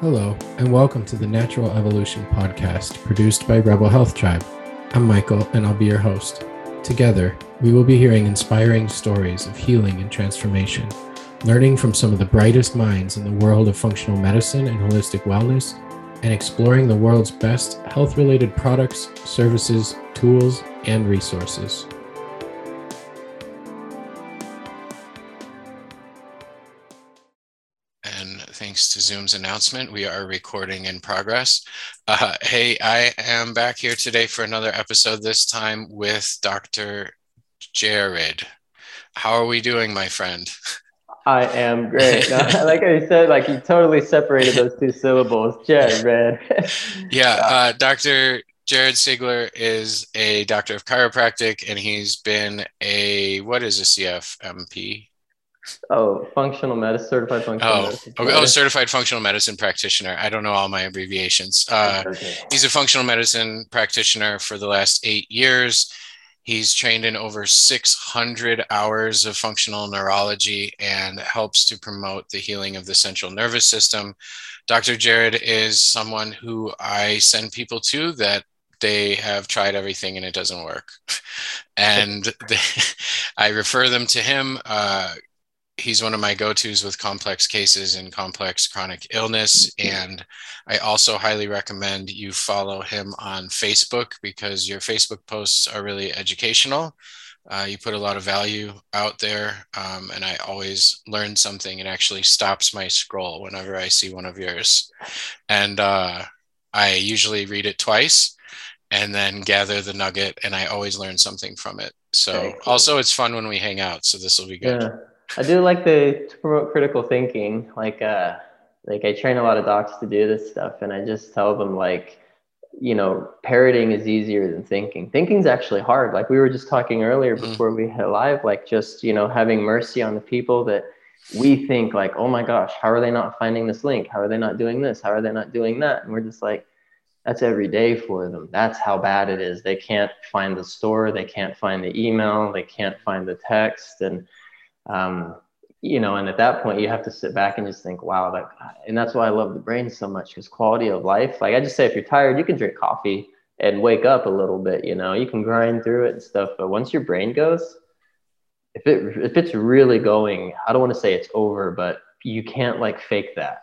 Hello, and welcome to the Natural Evolution Podcast, produced by Rebel Health Tribe. I'm Michael, and I'll be your host. Together, we will be hearing inspiring stories of healing and transformation, learning from some of the brightest minds in the world of functional medicine and holistic wellness, and exploring the world's best health-related products, services, tools, and resources. Thanks to Zoom's announcement, we are recording in progress. Hey, I am back here today for another episode, this time with Dr. Jared. How are we doing, my friend? I am great. No, like I said, like you totally separated those two syllables. Jared. Yeah, Dr. Jared Seigler is a doctor of chiropractic, and he's been a, what is a CFMP? Oh, certified functional medicine. Okay. Oh, certified functional medicine practitioner. I don't know all my abbreviations. He's a functional medicine practitioner for the last 8 years. He's trained in over 600 hours of functional neurology and helps to promote the healing of the central nervous system. Dr. Jared is someone who I send people to that they have tried everything and it doesn't work. And I refer them to him. He's one of my go-tos with complex cases and complex chronic illness. And I also highly recommend you follow him on Facebook because your Facebook posts are really educational. You put a lot of value out there. And I always learn something. It actually stops my scroll whenever I see one of yours. And I usually read it twice and then gather the nugget. And I always learn something from it. So also it's fun when we hang out. So this will be good. Yeah. I do like to promote critical thinking. Like I train a lot of docs to do this stuff, and I just tell them, like, you know, parroting is easier than thinking. Thinking's actually hard. Like we were just talking earlier before we hit live, like just, you know, having mercy on the people that we think like, oh my gosh, how are they not finding this link? How are they not doing this? How are they not doing that? And we're just like, that's every day for them. That's how bad it is. They can't find the store. They can't find the email. They can't find the text. And you know, and at that point you have to sit back and just think, wow, that, and that's why I love the brain so much, because quality of life, like I just say, if you're tired, you can drink coffee and wake up a little bit, you know, you can grind through it and stuff. But once your brain goes, if it's really going, I don't want to say it's over, but you can't like fake that.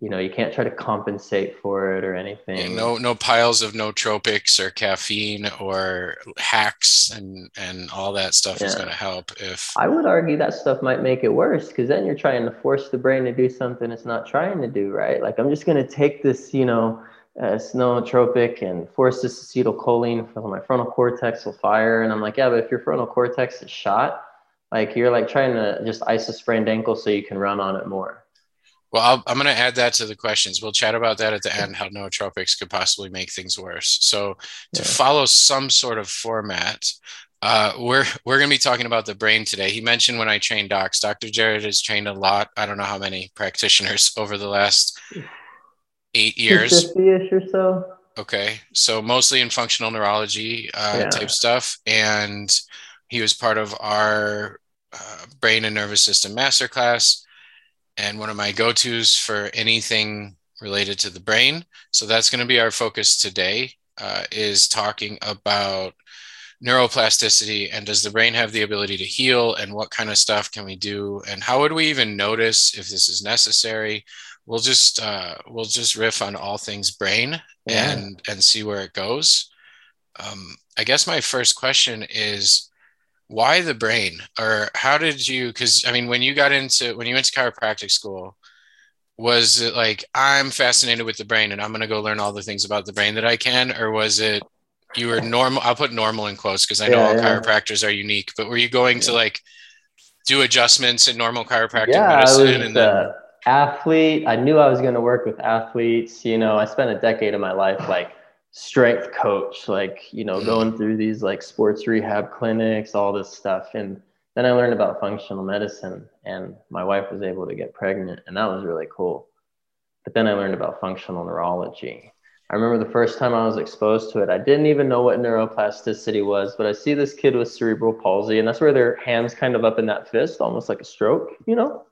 You know, you can't try to compensate for it or anything. Yeah, no piles of nootropics or caffeine or hacks and all that stuff is going to help. If I would argue that stuff might make it worse, because then you're trying to force the brain to do something it's not trying to do, right? Like I'm just going to take this, you know, nootropic and force this acetylcholine from my frontal cortex will fire. And I'm like, yeah, but if your frontal cortex is shot, like you're like trying to just ice a sprained ankle so you can run on it more. Well, I'm going to add that to the questions. We'll chat about that at the end, how nootropics could possibly make things worse. So to follow some sort of format, we're going to be talking about the brain today. He mentioned when I trained docs, Dr. Jared has trained a lot. I don't know how many practitioners over the last 8 years. 50-ish or so. Okay. So mostly in functional neurology type stuff. And he was part of our brain and nervous system masterclass. And one of my go-tos for anything related to the brain. So that's going to be our focus today, is talking about neuroplasticity and does the brain have the ability to heal and what kind of stuff can we do and how would we even notice if this is necessary? We'll just riff on all things brain and see where it goes. I guess my first question is, why the brain? Or how did you, because I mean, when you went to chiropractic school, was it like, I'm fascinated with the brain and I'm going to go learn all the things about the brain that I can? Or was it, you were normal, I'll put normal in quotes because I know all chiropractors are unique, but were you going to like do adjustments in normal chiropractic medicine? I was athlete. I knew I was going to work with athletes. You know, I spent a decade of my life like strength coach, like, you know, going through these like sports rehab clinics, all this stuff. And then I learned about functional medicine and my wife was able to get pregnant and that was really cool. But then I learned about functional neurology. I remember the first time I was exposed to it, I didn't even know what neuroplasticity was, but I see this kid with cerebral palsy and that's where their hands kind of up in that fist, almost like a stroke, you know?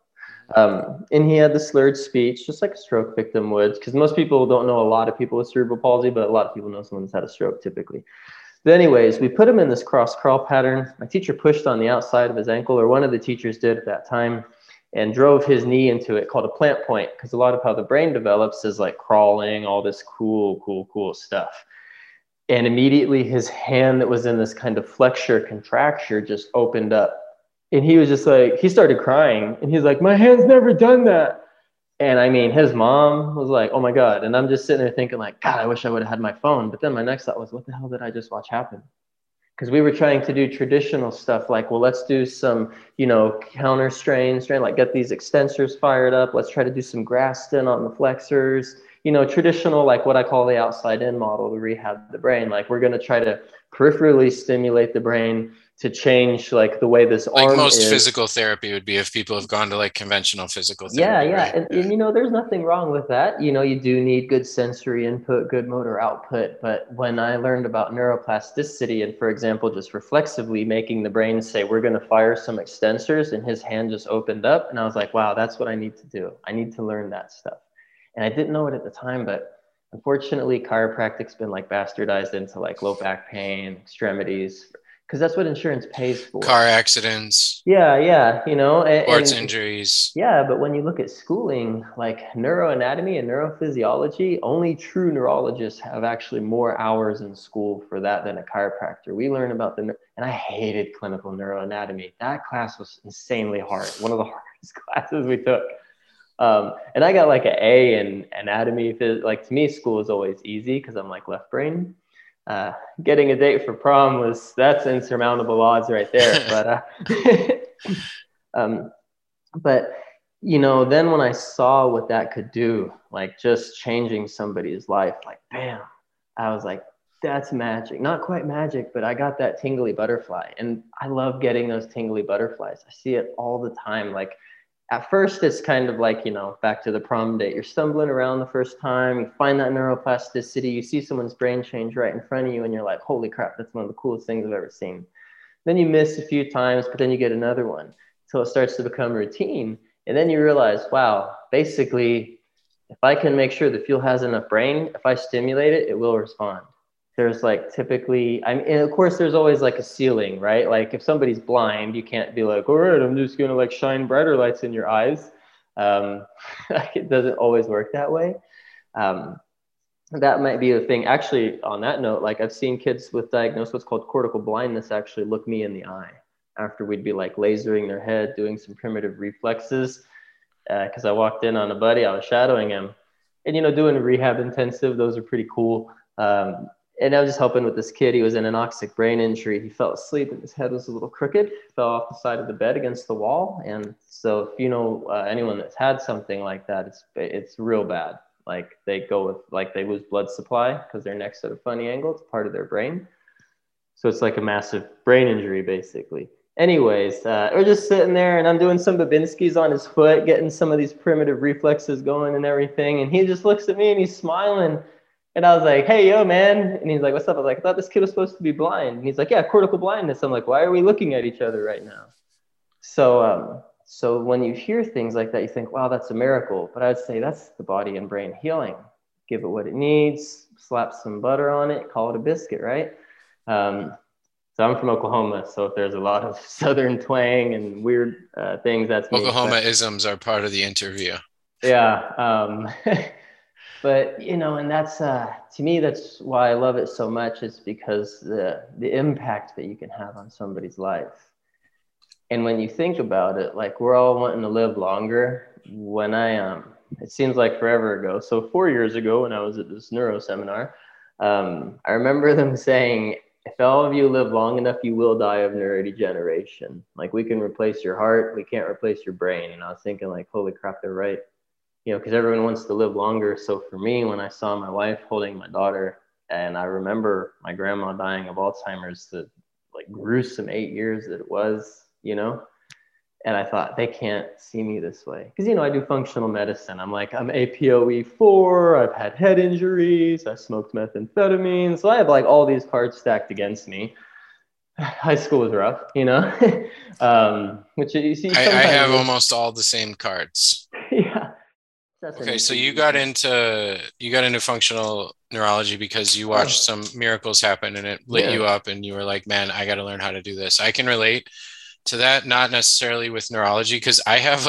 And he had the slurred speech, just like a stroke victim would, because most people don't know a lot of people with cerebral palsy, but a lot of people know someone that's had a stroke typically. But anyways, we put him in this cross crawl pattern. My teacher pushed on the outside of his ankle, or one of the teachers did at that time, and drove his knee into it, called a plant point, because a lot of how the brain develops is like crawling, all this cool stuff. And immediately his hand that was in this kind of flexure contracture just opened up. And he was just like, he started crying and he's like, my hand's never done that. And I mean, his mom was like, oh my God. And I'm just sitting there thinking like, God, I wish I would have had my phone. But then my next thought was, what the hell did I just watch happen? Because we were trying to do traditional stuff like, well, let's do some, you know, counter strain, like get these extensors fired up. Let's try to do some Graston on the flexors, you know, traditional, like what I call the outside in model to rehab the brain. Like we're going to try to peripherally stimulate the brain to change like the way this arm is. Like most physical therapy would be if people have gone to like conventional physical therapy. Yeah, right? And you know, there's nothing wrong with that. You know, you do need good sensory input, good motor output. But when I learned about neuroplasticity and, for example, just reflexively making the brain say, we're going to fire some extensors, and his hand just opened up. And I was like, wow, that's what I need to do. I need to learn that stuff. And I didn't know it at the time, but unfortunately, chiropractic's been like bastardized into like low back pain, extremities, because that's what insurance pays for. Car accidents. Yeah, you know. Sports injuries. Yeah, but when you look at schooling, like neuroanatomy and neurophysiology, only true neurologists have actually more hours in school for that than a chiropractor. We learn about the, and I hated clinical neuroanatomy. That class was insanely hard. One of the hardest classes we took. And I got like an A in anatomy. Like to me, school is always easy because I'm like left brain. Getting a date for prom that's insurmountable odds right there. But you know, then when I saw what that could do, like just changing somebody's life, like bam, I was like, that's magic. Not quite magic, but I got that tingly butterfly, and I love getting those tingly butterflies. I see it all the time. Like, at first, it's kind of like, you know, back to the prom date. You're stumbling around the first time. You find that neuroplasticity. You see someone's brain change right in front of you, and you're like, holy crap, that's one of the coolest things I've ever seen. Then you miss a few times, but then you get another one until it starts to become routine. And then you realize, wow, basically, if I can make sure the fuel has enough brain, if I stimulate it, it will respond. There's like typically, I mean, and of course, there's always like a ceiling, right? Like if somebody's blind, you can't be like, all right, I'm just going to like shine brighter lights in your eyes. It doesn't always work that way. That might be a thing. Actually, on that note, like I've seen kids with diagnosed what's called cortical blindness actually look me in the eye after we'd be like lasering their head, doing some primitive reflexes. Because I walked in on a buddy, I was shadowing him. And, you know, doing a rehab intensive, those are pretty cool. And I was just helping with this kid. He was in an anoxic brain injury. He fell asleep and his head was a little crooked, fell off the side of the bed against the wall. And so if you know anyone that's had something like that, it's real bad. Like they go with, like they lose blood supply because their neck's at a funny angle. It's part of their brain. So it's like a massive brain injury, basically. Anyways, we're just sitting there and I'm doing some Babinskis on his foot, getting some of these primitive reflexes going and everything. And he just looks at me and he's smiling. And I was like, hey, yo, man. And he's like, what's up? I was like, I thought this kid was supposed to be blind. And he's like, yeah, cortical blindness. I'm like, why are we looking at each other right now? So when you hear things like that, you think, wow, that's a miracle. But I'd say that's the body and brain healing. Give it what it needs, slap some butter on it, call it a biscuit, right? So I'm from Oklahoma. So if there's a lot of Southern twang and weird things, that's me. Oklahoma-isms are part of the interview. Yeah. But, you know, and that's, to me, that's why I love it so much. It's because the impact that you can have on somebody's life. And when you think about it, like we're all wanting to live longer. When it seems like forever ago. So 4 years ago when I was at this neuro seminar, I remember them saying, if all of you live long enough, you will die of neurodegeneration. Like we can replace your heart. We can't replace your brain. And I was thinking like, holy crap, they're right. You know, because everyone wants to live longer. So for me, when I saw my wife holding my daughter, and I remember my grandma dying of Alzheimer's, the like gruesome 8 years that it was, you know, and I thought they can't see me this way because, you know, I do functional medicine. I'm like, I'm APOE4. I've had head injuries. I smoked methamphetamine. So I have like all these cards stacked against me. high school was rough, you know, which you see. I have almost all the same cards. Yeah. That's okay. So you got into functional neurology because you watched some miracles happen and it lit you up and you were like, man, I got to learn how to do this. I can relate to that. Not necessarily with neurology. Cause I have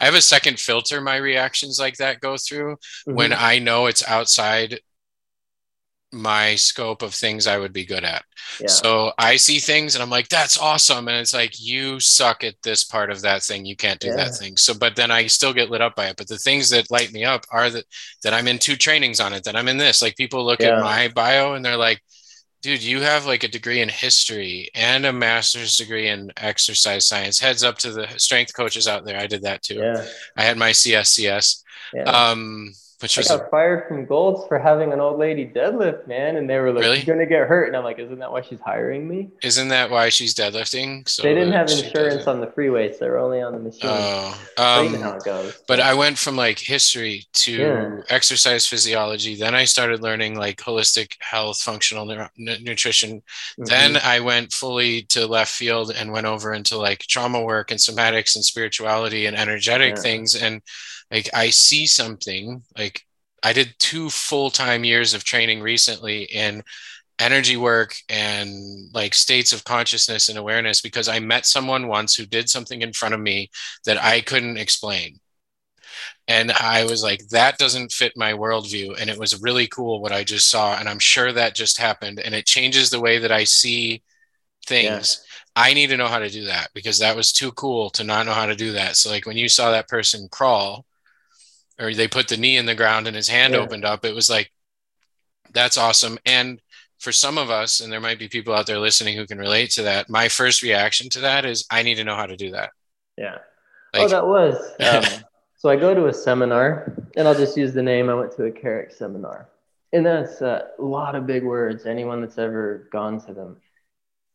a second filter. My reactions like that go through when I know it's outside my scope of things I would be good at. Yeah. So I see things and I'm like, that's awesome. And it's like, you suck at this part of that thing. You can't do that thing. So, but then I still get lit up by it. But the things that light me up are that I'm in 2 trainings on it, that I'm in this, like people look at my bio and they're like, dude, you have like a degree in history and a master's degree in exercise science. Heads up to the strength coaches out there. I did that too. Yeah. I had my CSCS. Yeah. I got fired from Gold's for having an old lady deadlift, man. And they were like, really? You're going to get hurt. And I'm like, isn't that why she's hiring me? Isn't that why she's deadlifting? So they didn't have insurance on the freeway, so they're only on the machine. But I went from like history to exercise physiology. Then I started learning like holistic health, functional nutrition. Mm-hmm. Then I went fully to left field and went over into like trauma work and somatics and spirituality and energetic things. And like I see something, like I did 2 full-time years of training recently in energy work and like states of consciousness and awareness because I met someone once who did something in front of me that I couldn't explain. And I was like, that doesn't fit my worldview. And it was really cool what I just saw. And I'm sure that just happened. And it changes the way that I see things. Yeah. I need to know how to do that because that was too cool to not know how to do that. So like when you saw that person crawl, or they put the knee in the ground and his hand opened up, it was like, that's awesome. And for some of us, and there might be people out there listening who can relate to that, my first reaction to that is, I need to know how to do that. Yeah. Like, so I go to a seminar, and I'll just use the name. I went to a Carrick seminar, and that's a lot of big words, anyone that's ever gone to them.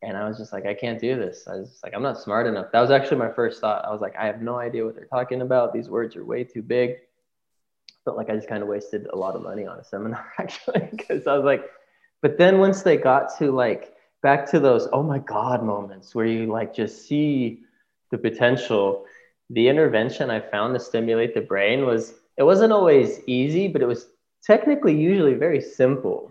And I was just like, I can't do this. I was just like, I'm not smart enough. That was actually my first thought. I was like, I have no idea what they're talking about. These words are way too big. Felt like I just kind of wasted a lot of money on a seminar, actually, because I was like, but then once they got to like back to those, oh my God moments where you like just see the potential, the intervention I found to stimulate the brain it wasn't always easy, but it was technically usually very simple.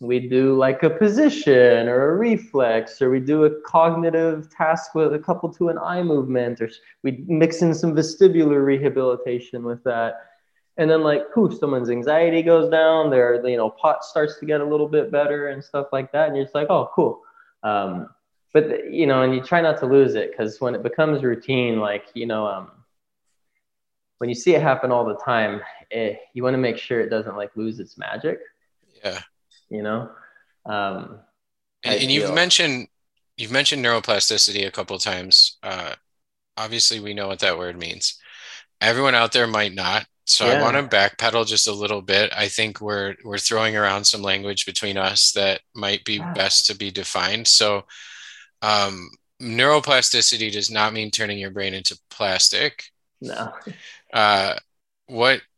We do like a position or a reflex, or we do a cognitive task with a couple to an eye movement, or we mix in some vestibular rehabilitation with that. And then like, poof, someone's anxiety goes down, their, you know, pot starts to get a little bit better and stuff like that. And you're just like, oh, cool. But, you know, and you try not to lose it because when it becomes routine, like, you know, when you see it happen all the time, you want to make sure it doesn't like lose its magic. Yeah. You know, and you've mentioned neuroplasticity a couple of times. Obviously, we know what that word means. Everyone out there might not. So I want to backpedal just a little bit. I think we're throwing around some language between us that might be best to be defined. So neuroplasticity does not mean turning your brain into plastic. No. What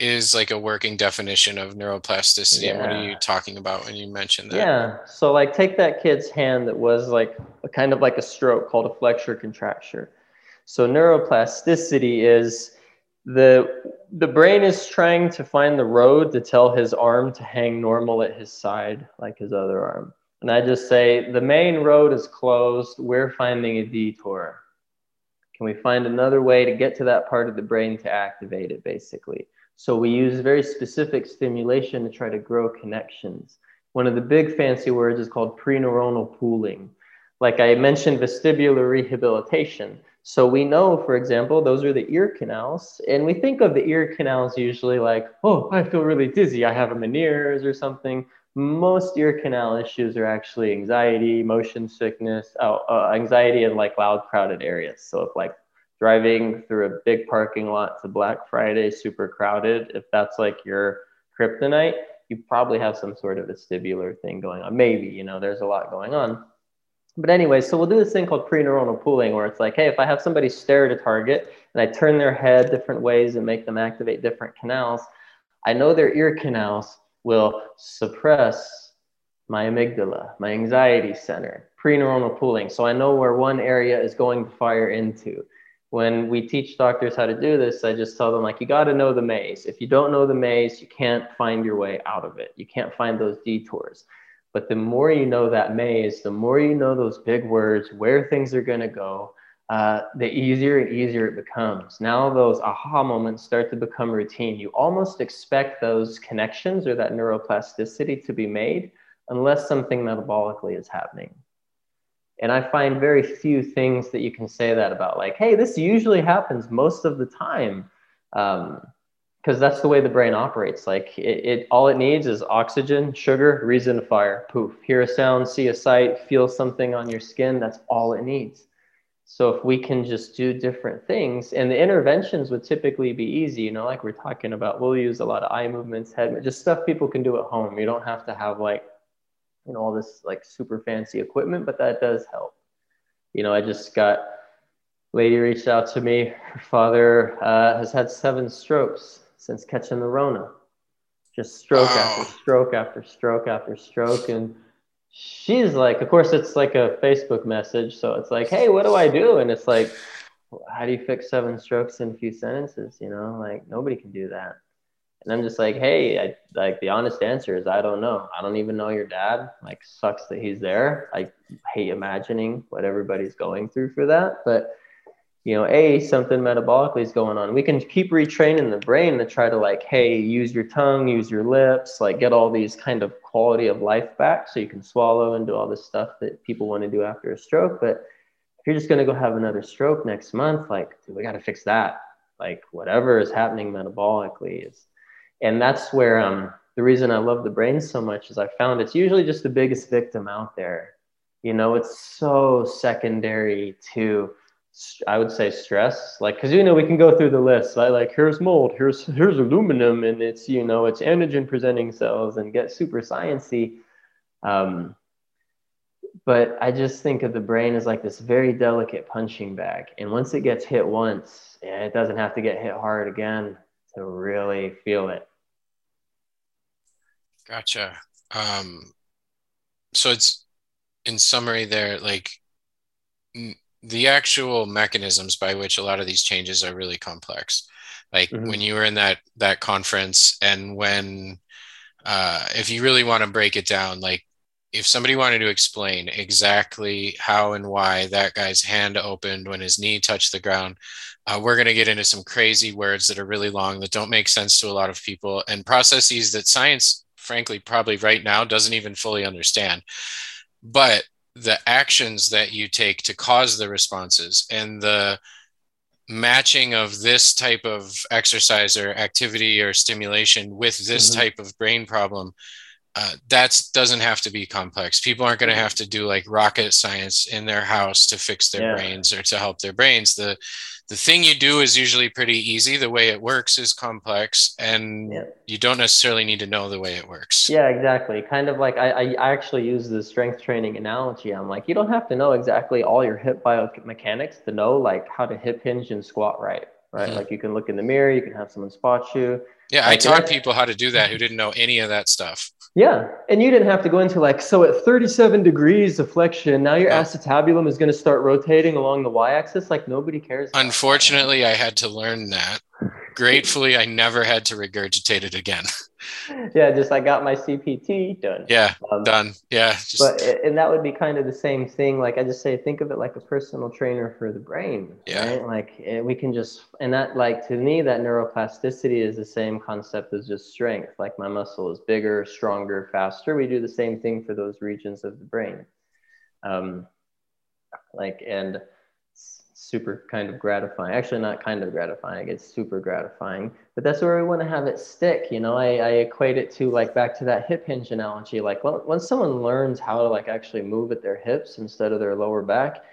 is like a working definition of neuroplasticity. Yeah. What are you talking about when you mention that? Yeah. So like take that kid's hand that was like a kind of like a stroke called a flexor contracture. So neuroplasticity is the brain is trying to find the road to tell his arm to hang normal at his side, like his other arm. And I just say, the main road is closed. We're finding a detour. Can we find another way to get to that part of the brain to activate it, basically? So we use very specific stimulation to try to grow connections. One of the big fancy words is called preneuronal pooling. Like I mentioned, vestibular rehabilitation. So we know, for example, those are the ear canals. And we think of the ear canals usually like, oh, I feel really dizzy. I have a Meniere's or something. Most ear canal issues are actually anxiety, motion sickness, anxiety in like loud, crowded areas. So if like driving through a big parking lot to Black Friday, super crowded, if that's like your kryptonite, you probably have some sort of vestibular thing going on. Maybe, you know, there's a lot going on. But anyway, so we'll do this thing called preneuronal pooling where it's like, hey, if I have somebody stare at a target and I turn their head different ways and make them activate different canals, I know their ear canals will suppress my amygdala, my anxiety center, preneuronal pooling. So I know where one area is going to fire into. When we teach doctors how to do this, I just tell them, like, you got to know the maze. If you don't know the maze, you can't find your way out of it. You can't find those detours. But the more you know that maze, the more you know those big words, where things are going to go, the easier and easier it becomes. Now those aha moments start to become routine. You almost expect those connections or that neuroplasticity to be made unless something metabolically is happening. And I find very few things that you can say that about, like, hey, this usually happens most of the time. Because that's the way the brain operates. Like all it needs is oxygen, sugar, reason to fire, poof. Hear a sound, see a sight, feel something on your skin. That's all it needs. So if we can just do different things, and the interventions would typically be easy, you know, like we're talking about, we'll use a lot of eye movements, head, just stuff people can do at home. You don't have to have, like, you know, all this like super fancy equipment, but that does help. You know, I just got, lady reached out to me. Her father has had 7 strokes since catching the Rona, just stroke after stroke after stroke after stroke. And she's like, of course, it's like a Facebook message. So it's like, hey, what do I do? And it's like, how do you fix 7 strokes in a few sentences? You know, like nobody can do that. And I'm just like, hey, like the honest answer is, I don't know. I don't even know your dad. Like, sucks that he's there. I hate imagining what everybody's going through for that. But, you know, A, something metabolically is going on. We can keep retraining the brain to try to, like, hey, use your tongue, use your lips, like get all these kind of quality of life back so you can swallow and do all this stuff that people want to do after a stroke. But if you're just going to go have another stroke next month, like, we got to fix that. Like, whatever is happening metabolically is. And that's where the reason I love the brain so much is I found it's usually just the biggest victim out there. You know, it's so secondary to, I would say, stress. Like, because, you know, we can go through the list. Right? Like, here's mold, here's aluminum, and it's, you know, it's antigen presenting cells, and get super science-y. But I just think of the brain as like this very delicate punching bag. And once it gets hit once, and it doesn't have to get hit hard again to really feel it. Gotcha. So it's, in summary there, like the actual mechanisms by which a lot of these changes are really complex. Like when you were in that conference, and when, if you really want to break it down, like if somebody wanted to explain exactly how and why that guy's hand opened when his knee touched the ground, we're going to get into some crazy words that are really long, that don't make sense to a lot of people, and processes that science, frankly, probably right now doesn't even fully understand. But the actions that you take to cause the responses, and the matching of this type of exercise or activity or stimulation with this type of brain problem, that doesn't have to be complex. People aren't going to have to do like rocket science in their house to fix their brains or to help their brains. The thing you do is usually pretty easy. The way it works is complex, and you don't necessarily need to know the way it works. Yeah, exactly. Kind of like I actually use the strength training analogy. I'm like, you don't have to know exactly all your hip biomechanics to know like how to hip hinge and squat right. Right? Like you can look in the mirror, you can have someone spot you. Yeah, like, I taught people how to do that who didn't know any of that stuff. Yeah, and you didn't have to go into like, so at 37 degrees of flexion, now your acetabulum is going to start rotating along the y-axis. Like nobody cares. Unfortunately, I had to learn that. Gratefully, I never had to regurgitate it again. Yeah, just I got my CPT done. Yeah, done. Yeah. Just... But and that would be kind of the same thing. Like I just say, think of it like a personal trainer for the brain. Yeah. Right? Like we can just, and that, like, to me, that neuroplasticity is the same concept as just strength. Like my muscle is bigger, stronger, faster. We do the same thing for those regions of the brain. Like, and super kind of gratifying, actually not kind of gratifying, it's super gratifying, but that's where we want to have it stick. You know, I equate it to like back to that hip hinge analogy. Like once someone learns how to like actually move at their hips instead of their lower back,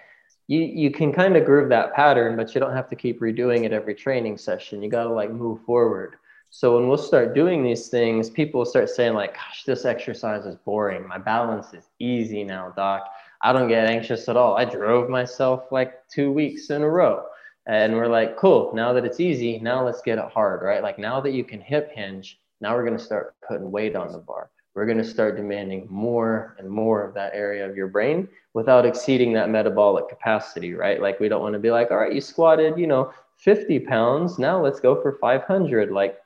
you can kind of groove that pattern, but you don't have to keep redoing it every training session. You got to like move forward. So when we'll start doing these things, people will start saying like, gosh, this exercise is boring. My balance is easy now, doc. I don't get anxious at all. I drove myself like 2 weeks in a row. And we're like, cool, now that it's easy, now let's get it hard, right? Like now that you can hip hinge, now we're going to start putting weight on the bar. we're going to start demanding more and more of that area of your brain without exceeding that metabolic capacity, right? Like, we don't want to be like, all right, you squatted, 50 pounds. Now let's go for 500. Like,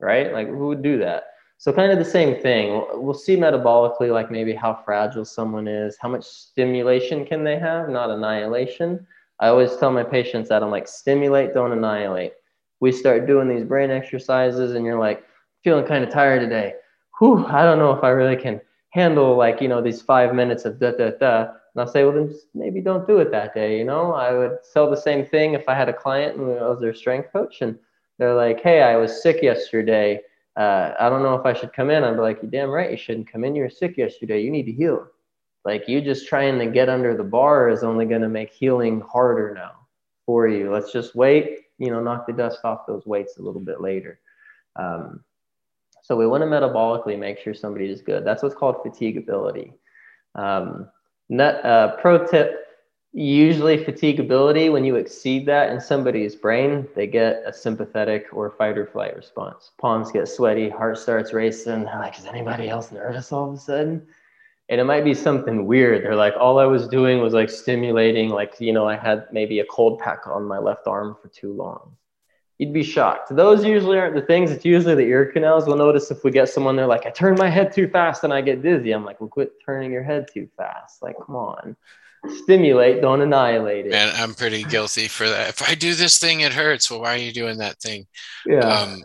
right? Like, who would do that? So kind of the same thing. We'll see metabolically, like maybe how fragile someone is, how much stimulation can they have, not annihilation. I always tell my patients that I'm like, stimulate, don't annihilate. We start doing these brain exercises and you're like, feeling kind of tired today. Whew, I don't know if I really can handle like, these 5 minutes of da, da, da. And I'll say, well, then maybe don't do it that day. I would sell the same thing if I had a client and I was their strength coach and they're like, hey, I was sick yesterday. I don't know if I should come in. I'd be like, you're damn right you shouldn't come in. You were sick yesterday. You need to heal. Like, you just trying to get under the bar is only going to make healing harder now for you. Let's just wait, knock the dust off those weights a little bit later. So we want to metabolically make sure somebody is good. That's what's called fatigability. Pro tip, usually fatigability, when you exceed that in somebody's brain, they get a sympathetic or fight or flight response. Palms get sweaty, heart starts racing. Like, is anybody else nervous all of a sudden? And it might be something weird. They're like, all I was doing was like stimulating, like, I had maybe a cold pack on my left arm for too long. You'd be shocked. Those usually aren't the things. It's usually the ear canals. We'll notice if we get someone, they're like, I turn my head too fast and I get dizzy. I'm like, well, quit turning your head too fast. Like, come on. Stimulate, don't annihilate it. Man, I'm pretty guilty for that. If I do this thing, it hurts. Well, why are you doing that thing? Yeah.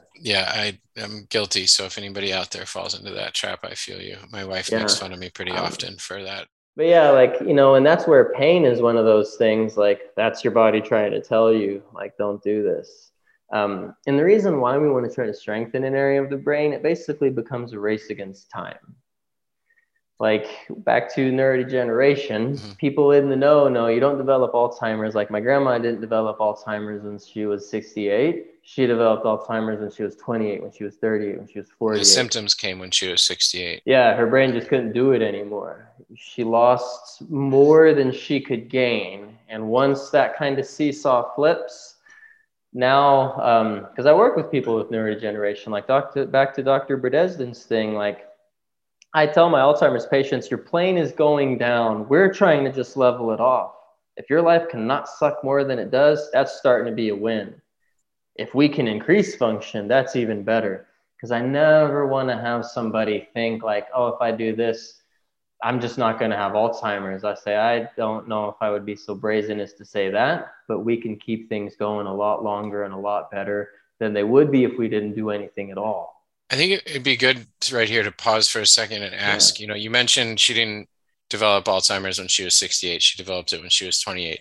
I'm guilty. So if anybody out there falls into that trap, I feel you. My wife makes fun of me pretty often for that. But yeah, like, and that's where pain is one of those things. Like, that's your body trying to tell you, like, don't do this. And the reason why we want to try to strengthen an area of the brain, it basically becomes a race against time. Like, back to neurodegeneration, people in the know know you don't develop Alzheimer's. Like, my grandma didn't develop Alzheimer's when she was 68. She developed Alzheimer's when she was 28, when she was 30, when she was 40. The symptoms came when she was 68. Yeah, her brain just couldn't do it anymore. She lost more than she could gain. And once that kind of seesaw flips, now, because I work with people with neurodegeneration, like back to Dr. Bredesen's thing, like, I tell my Alzheimer's patients, your plane is going down. We're trying to just level it off. If your life cannot suck more than it does, that's starting to be a win. If we can increase function, that's even better. Because I never want to have somebody think like, oh, if I do this, I'm just not going to have Alzheimer's. I say, I don't know if I would be so brazen as to say that, but we can keep things going a lot longer and a lot better than they would be if we didn't do anything at all. I think it'd be good right here to pause for a second and ask, you mentioned she didn't develop Alzheimer's when she was 68. She developed it when she was 28.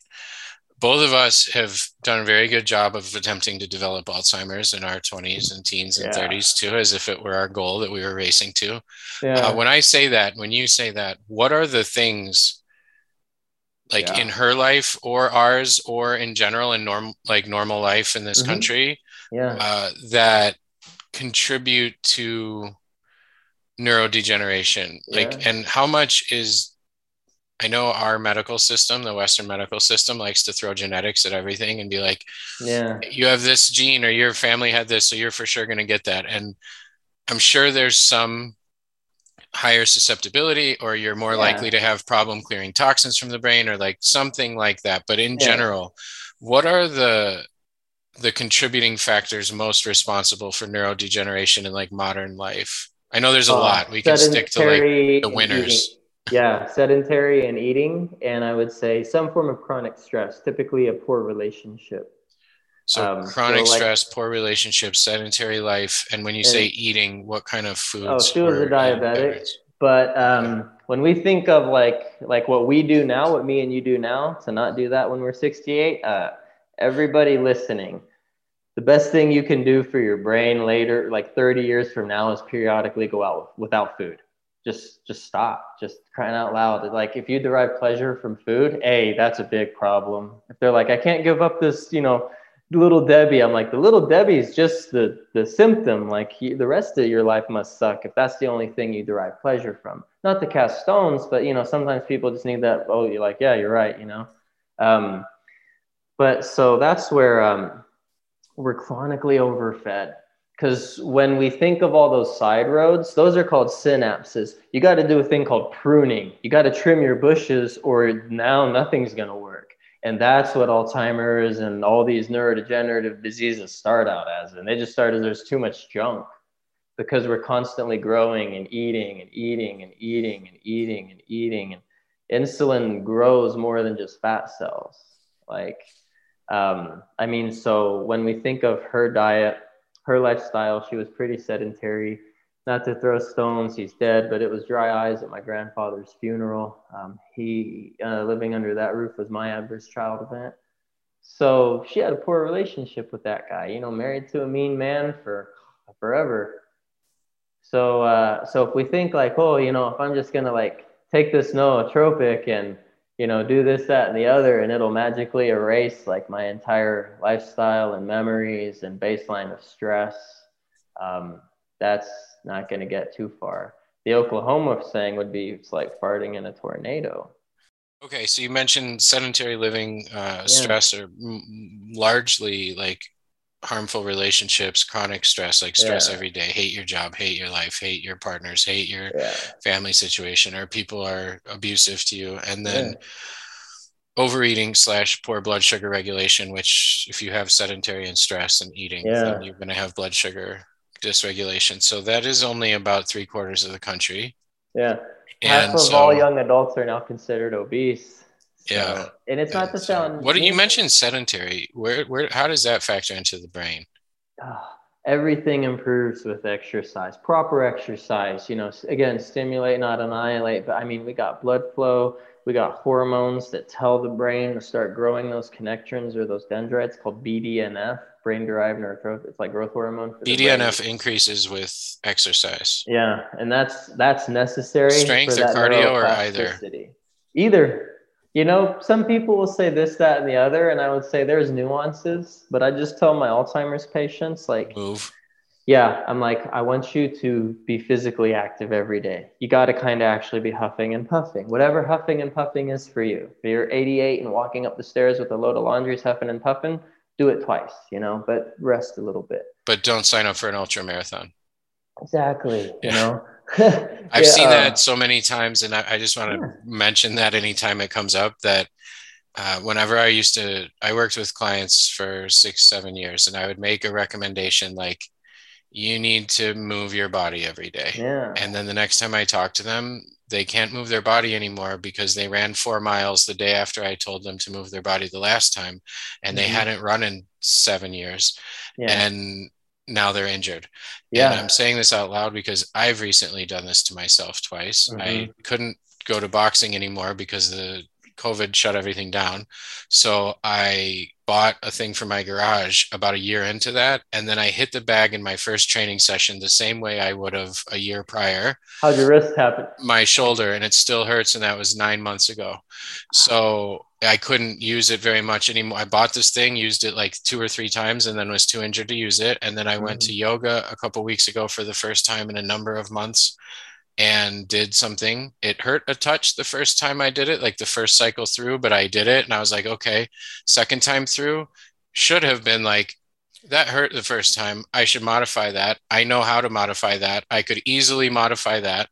Both of us have done a very good job of attempting to develop Alzheimer's in our 20s and teens and 30s too, as if it were our goal that we were racing to. Yeah. When I say that, when you say that, what are the things like in her life or ours or in general in normal life in this country that contribute to neurodegeneration? Like, and how much is, I know our medical system, the Western medical system, likes to throw genetics at everything and be like, you have this gene or your family had this, so you're for sure going to get that. And I'm sure there's some higher susceptibility or you're more likely to have problem clearing toxins from the brain or like something like that. But in general, what are the contributing factors most responsible for neurodegeneration in like modern life? I know there's a lot. We can stick to like the winners. Eating. Yeah, sedentary and eating, and I would say some form of chronic stress, typically a poor relationship. So chronic stress, poor relationship, sedentary life, and when you say eating, what kind of foods? Oh, she was a diabetic, but when we think of like what we do now, what me and you do now, to not do that when we're 68, everybody listening, the best thing you can do for your brain later, like 30 years from now, is periodically go out without food. Just stop, just crying out loud. Like, if you derive pleasure from food, hey, that's a big problem. If they're like, I can't give up this, little Debbie. I'm like, the little Debbie is just the symptom. Like, the rest of your life must suck if that's the only thing you derive pleasure from. Not to cast stones, but, sometimes people just need that. Oh, you're like, yeah, you're right, But so that's where we're chronically overfed. Because when we think of all those side roads, those are called synapses. You got to do a thing called pruning. You got to trim your bushes or now nothing's going to work. And that's what Alzheimer's and all these neurodegenerative diseases start out as. And they just start as there's too much junk because we're constantly growing and eating and eating and eating and eating and eating. And insulin grows more than just fat cells. Like, I mean, so when we think of her diet, her lifestyle, she was pretty sedentary. Not to throw stones, he's dead, but it was dry eyes at my grandfather's funeral. He living under that roof was my adverse child event. So she had a poor relationship with that guy, you know, married to a mean man for forever. So, so if we think like, oh, you know, if I'm just going to like take this nootropic and, you know, do this, that, and the other, and it'll magically erase like my entire lifestyle and memories and baseline of stress, that's not going to get too far. The Oklahoma saying would be, it's like farting in a tornado. Okay, so you mentioned sedentary living, stress, or largely like harmful relationships, chronic stress, like stress every day, hate your job, hate your life, hate your partners, hate your family situation, or people are abusive to you. And then overeating / poor blood sugar regulation, which if you have sedentary and stress and eating, then you're going to have blood sugar dysregulation. So that is only about 3/4 of the country. Yeah. And half of all young adults are now considered obese. So, yeah. And it's not to sound... What did you mention sedentary? Where, how does that factor into the brain? Everything improves with exercise, proper exercise, you know, again, stimulate, not annihilate. But I mean, we got blood flow, we got hormones that tell the brain to start growing those connections or those dendrites called BDNF, brain-derived neurotrophic. It's like growth hormone. BDNF increases with exercise. Yeah. And that's necessary. Strength or cardio or either. You know, some people will say this, that, and the other, and I would say there's nuances, but I just tell my Alzheimer's patients, like, move. Yeah, I'm like, I want you to be physically active every day. You got to kind of actually be huffing and puffing, whatever huffing and puffing is for you. If you're 88 and walking up the stairs with a load of laundry is huffing and puffing, do it twice, you know, but rest a little bit. But don't sign up for an ultra marathon. Exactly, you know. I've seen that so many times, and I just want to mention that anytime it comes up that whenever I worked with clients for 6-7 years, and I would make a recommendation like, you need to move your body every day. Yeah. And then the next time I talk to them, they can't move their body anymore because they ran 4 miles the day after I told them to move their body the last time, and they hadn't run in 7 years. Yeah. And now they're injured. Yeah. And I'm saying this out loud because I've recently done this to myself twice. Mm-hmm. I couldn't go to boxing anymore because the COVID shut everything down. So I bought a thing for my garage about a year into that. And then I hit the bag in my first training session the same way I would have a year prior. How'd your wrist happen? My shoulder, and it still hurts. And that was 9 months ago. So I couldn't use it very much anymore. I bought this thing, used it like 2 or 3 times, and then was too injured to use it. And then I went to yoga a couple of weeks ago for the first time in a number of months and did something. It hurt a touch the first time I did it, like the first cycle through, but I did it. And I was like, okay, second time through should have been like, that hurt the first time. I should modify that. I know how to modify that. I could easily modify that.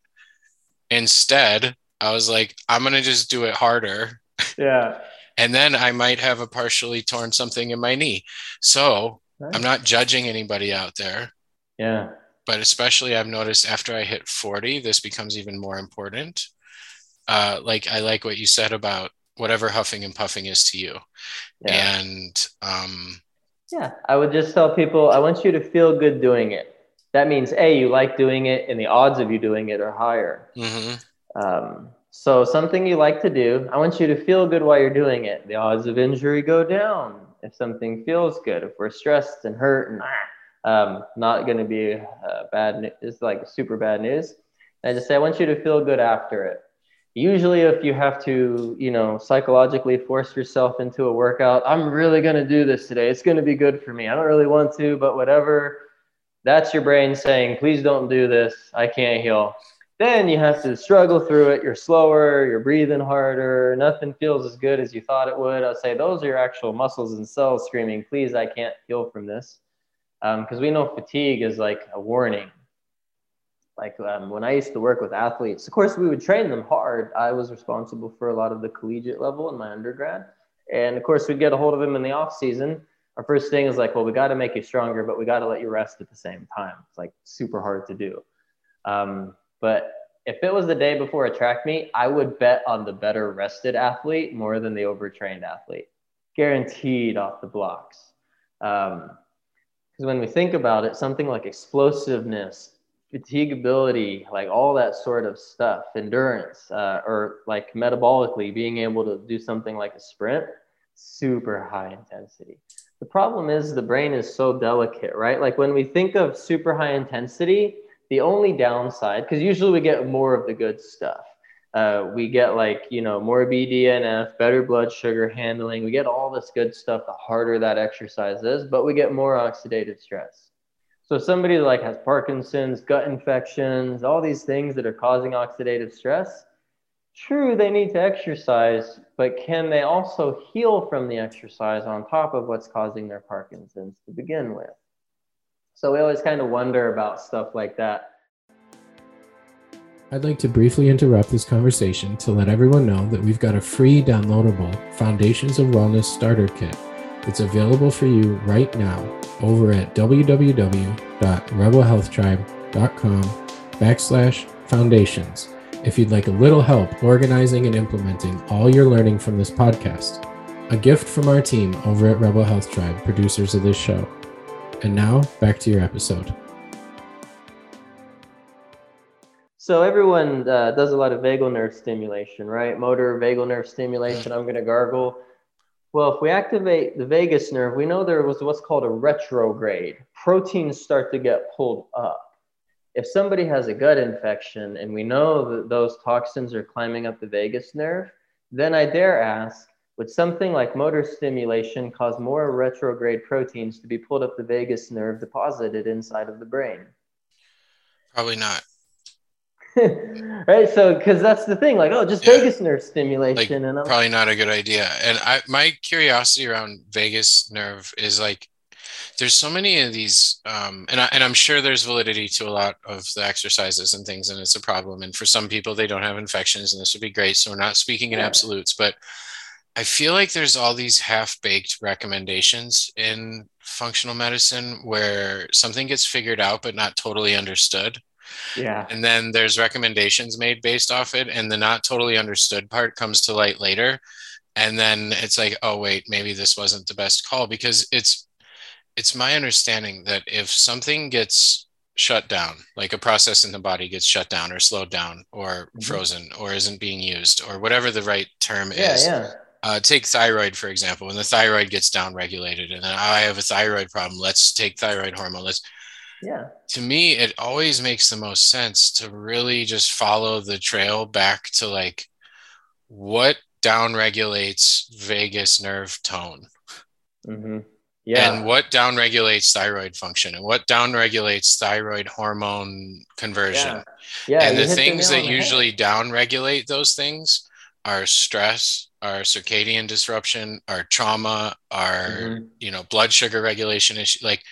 Instead, I was like, I'm going to just do it harder. Yeah. And then I might have a partially torn something in my knee. So nice. I'm not judging anybody out there. Yeah. But especially I've noticed after I hit 40, this becomes even more important. Like, I like what you said about whatever huffing and puffing is to you. Yeah. And I would just tell people, I want you to feel good doing it. That means A, you like doing it and the odds of you doing it are higher. Mm-hmm. So something you like to do, I want you to feel good while you're doing it. The odds of injury go down if something feels good. If we're stressed and hurt and not going to be bad, it's like super bad news. And I just say, I want you to feel good after it. Usually if you have to, you know, psychologically force yourself into a workout, I'm really going to do this today. It's going to be good for me. I don't really want to, but whatever. That's your brain saying, please don't do this. I can't heal. Then you have to struggle through it. You're slower, you're breathing harder. Nothing feels as good as you thought it would. I'll say those are your actual muscles and cells screaming, please, I can't heal from this. Because we know fatigue is like a warning. Like when I used to work with athletes, of course, we would train them hard. I was responsible for a lot of the collegiate level in my undergrad. And of course, we'd get a hold of them in the off season. Our first thing is like, well, we got to make you stronger, but we got to let you rest at the same time. It's like super hard to do. But if it was the day before a track meet, I would bet on the better rested athlete more than the overtrained athlete. Guaranteed off the blocks. Because when we think about it, something like explosiveness, fatigability, like all that sort of stuff, endurance, or like metabolically being able to do something like a sprint, super high intensity. The problem is the brain is so delicate, right? Like when we think of super high intensity, the only downside, because usually we get more of the good stuff. We get like, you know, more BDNF, better blood sugar handling. We get all this good stuff the harder that exercise is, but we get more oxidative stress. So somebody like has Parkinson's, gut infections, all these things that are causing oxidative stress. True, they need to exercise, but can they also heal from the exercise on top of what's causing their Parkinson's to begin with? So we always kind of wonder about stuff like that. I'd like to briefly interrupt this conversation to let everyone know that we've got a free downloadable Foundations of Wellness Starter Kit. It's available for you right now over at www.rebelhealthtribe.com/foundations if you'd like a little help organizing and implementing all you're learning from this podcast. A gift from our team over at Rebel Health Tribe, producers of this show. And now, back to your episode. So everyone does a lot of vagal nerve stimulation, right? Motor vagal nerve stimulation, I'm going to gargle. Well, if we activate the vagus nerve, we know there was what's called a retrograde. Proteins start to get pulled up. If somebody has a gut infection and we know that those toxins are climbing up the vagus nerve, then I dare ask, would something like motor stimulation cause more retrograde proteins to be pulled up the vagus nerve deposited inside of the brain? Probably not. Right? So, because that's the thing, like, oh, just vagus nerve stimulation. Like, and probably not a good idea. And my curiosity around vagus nerve is like, there's so many of these, and I'm sure there's validity to a lot of the exercises and things, and it's a problem. And for some people, they don't have infections, and this would be great. So we're not speaking in absolutes, but I feel like there's all these half-baked recommendations in functional medicine where something gets figured out but not totally understood. Yeah. And then there's recommendations made based off it, and the not totally understood part comes to light later. And then it's like, oh, wait, maybe this wasn't the best call, because it's my understanding that if something gets shut down, like a process in the body gets shut down or slowed down or frozen or isn't being used or whatever the right term is. Yeah. Take thyroid, for example. When the thyroid gets downregulated and then I have a thyroid problem, let's take thyroid hormone. To me, it always makes the most sense to really just follow the trail back to like what downregulates vagus nerve tone and what downregulates thyroid function and what downregulates thyroid hormone conversion. And the things that usually downregulate those things are stress, our circadian disruption, our trauma, our, you know, blood sugar regulation issue. Like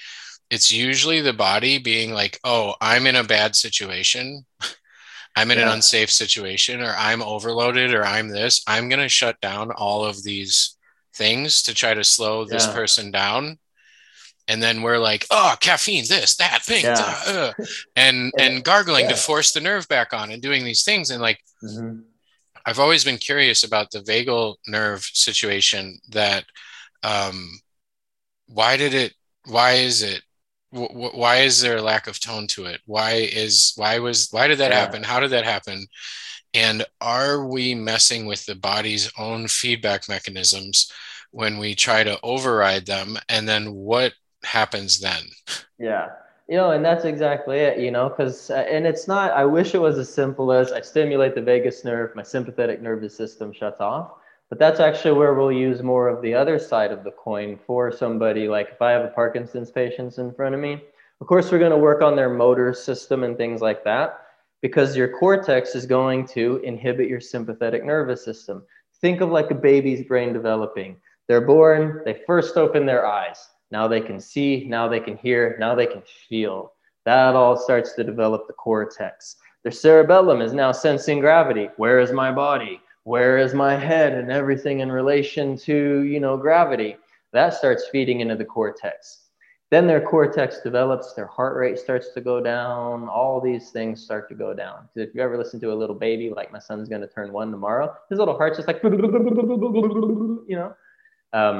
it's usually the body being like, oh, I'm in a bad situation. I'm in an unsafe situation, or I'm overloaded, or I'm this, I'm going to shut down all of these things to try to slow this person down. And then we're like, oh, caffeine, this, that thing, and gargling to force the nerve back on and doing these things. And like, I've always been curious about the vagal nerve situation, that why is there a lack of tone to it? Why did that happen? How did that happen? And are we messing with the body's own feedback mechanisms when we try to override them? And then what happens then? Yeah. You know, and that's exactly it, you know, because, and it's not, I wish it was as simple as I stimulate the vagus nerve, my sympathetic nervous system shuts off, but that's actually where we'll use more of the other side of the coin for somebody. Like if I have a Parkinson's patient in front of me, of course, we're going to work on their motor system and things like that, because your cortex is going to inhibit your sympathetic nervous system. Think of like a baby's brain developing. They're born, they first open their eyes. Now they can see, now they can hear, now they can feel. That all starts to develop the cortex. Their cerebellum is now sensing gravity. Where is my body? Where is my head and everything in relation to, you know, gravity? That starts feeding into the cortex. Then their cortex develops, their heart rate starts to go down, all these things start to go down. Because if you ever listen to a little baby, like my son's going to turn 1 tomorrow, his little heart's just like, you know.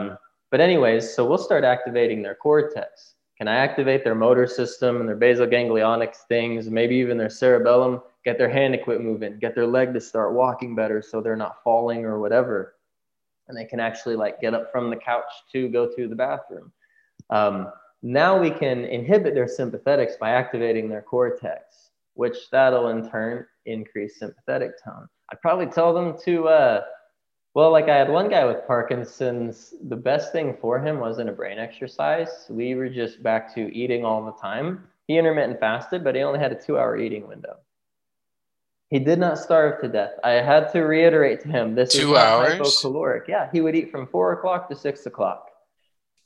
But anyways, so we'll start activating their cortex. Can I activate their motor system and their basal ganglionic things, maybe even their cerebellum, get their hand to quit moving, get their leg to start walking better so they're not falling or whatever. And they can actually like get up from the couch to go to the bathroom. Now we can inhibit their sympathetics by activating their cortex, which that'll in turn increase sympathetic tone. I'd probably tell them to, well, like I had one guy with Parkinson's, the best thing for him wasn't a brain exercise. We were just back to eating all the time. He intermittent fasted, but he only had a 2-hour eating window. He did not starve to death. I had to reiterate to him, this is not hypocaloric. Yeah, he would eat from 4 o'clock to 6 o'clock.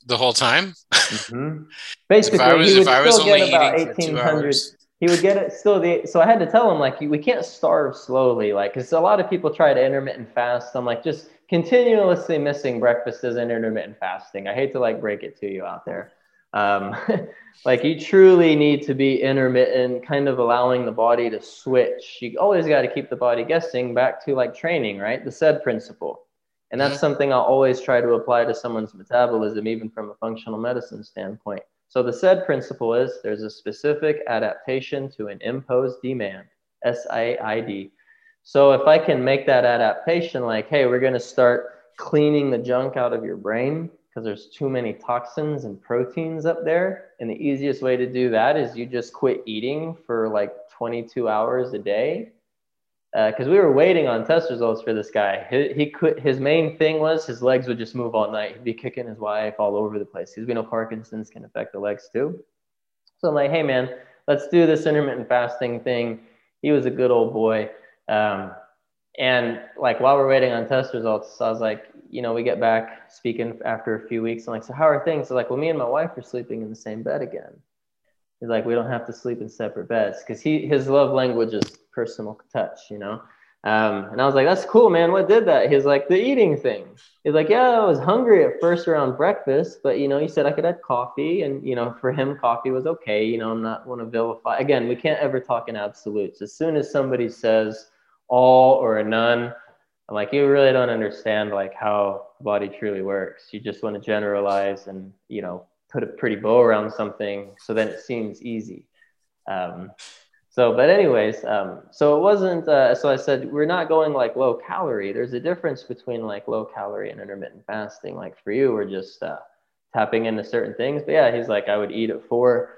The whole time? Mm-hmm. Basically, if I was only eating about 1800. He would get it still. So I had to tell him, like, we can't starve slowly. Like, because a lot of people try to intermittent fast. I'm like, just continuously missing breakfast isn't intermittent fasting. I hate to, like, break it to you out there. Like, you truly need to be intermittent, kind of allowing the body to switch. You always got to keep the body guessing, back to, like, training, right? The SAID principle. And that's something I'll always try to apply to someone's metabolism, even from a functional medicine standpoint. So the SAID principle is there's a specific adaptation to an imposed demand, SAID. So if I can make that adaptation, like, hey, we're going to start cleaning the junk out of your brain because there's too many toxins and proteins up there. And the easiest way to do that is you just quit eating for like 22 hours a day. Because we were waiting on test results for this guy. He quit. His main thing was his legs would just move all night. He'd be kicking his wife all over the place because we know Parkinson's can affect the legs too. So I'm like, hey man, let's do this intermittent fasting thing. He was a good old boy. And like while we're waiting on test results, I was like, you know, we get back speaking after a few weeks. I'm like, so how are things? So like, well, me and my wife are sleeping in the same bed again. He's like, we don't have to sleep in separate beds because his love language is personal touch, you know? And I was like, that's cool, man. What did that? He's like, the eating thing. He's like, yeah, I was hungry at first around breakfast, but, you know, he said I could have coffee. And, you know, for him, coffee was okay. You know, I'm not one to vilify. Again, we can't ever talk in absolutes. As soon as somebody says all or none, I'm like, you really don't understand, like, how the body truly works. You just want to generalize and, you know, put a pretty bow around something so then it seems easy. So it wasn't, so I said, we're not going like low calorie. There's a difference between like low calorie and intermittent fasting. Like for you, we're just tapping into certain things. But yeah, he's like, I would eat at 4.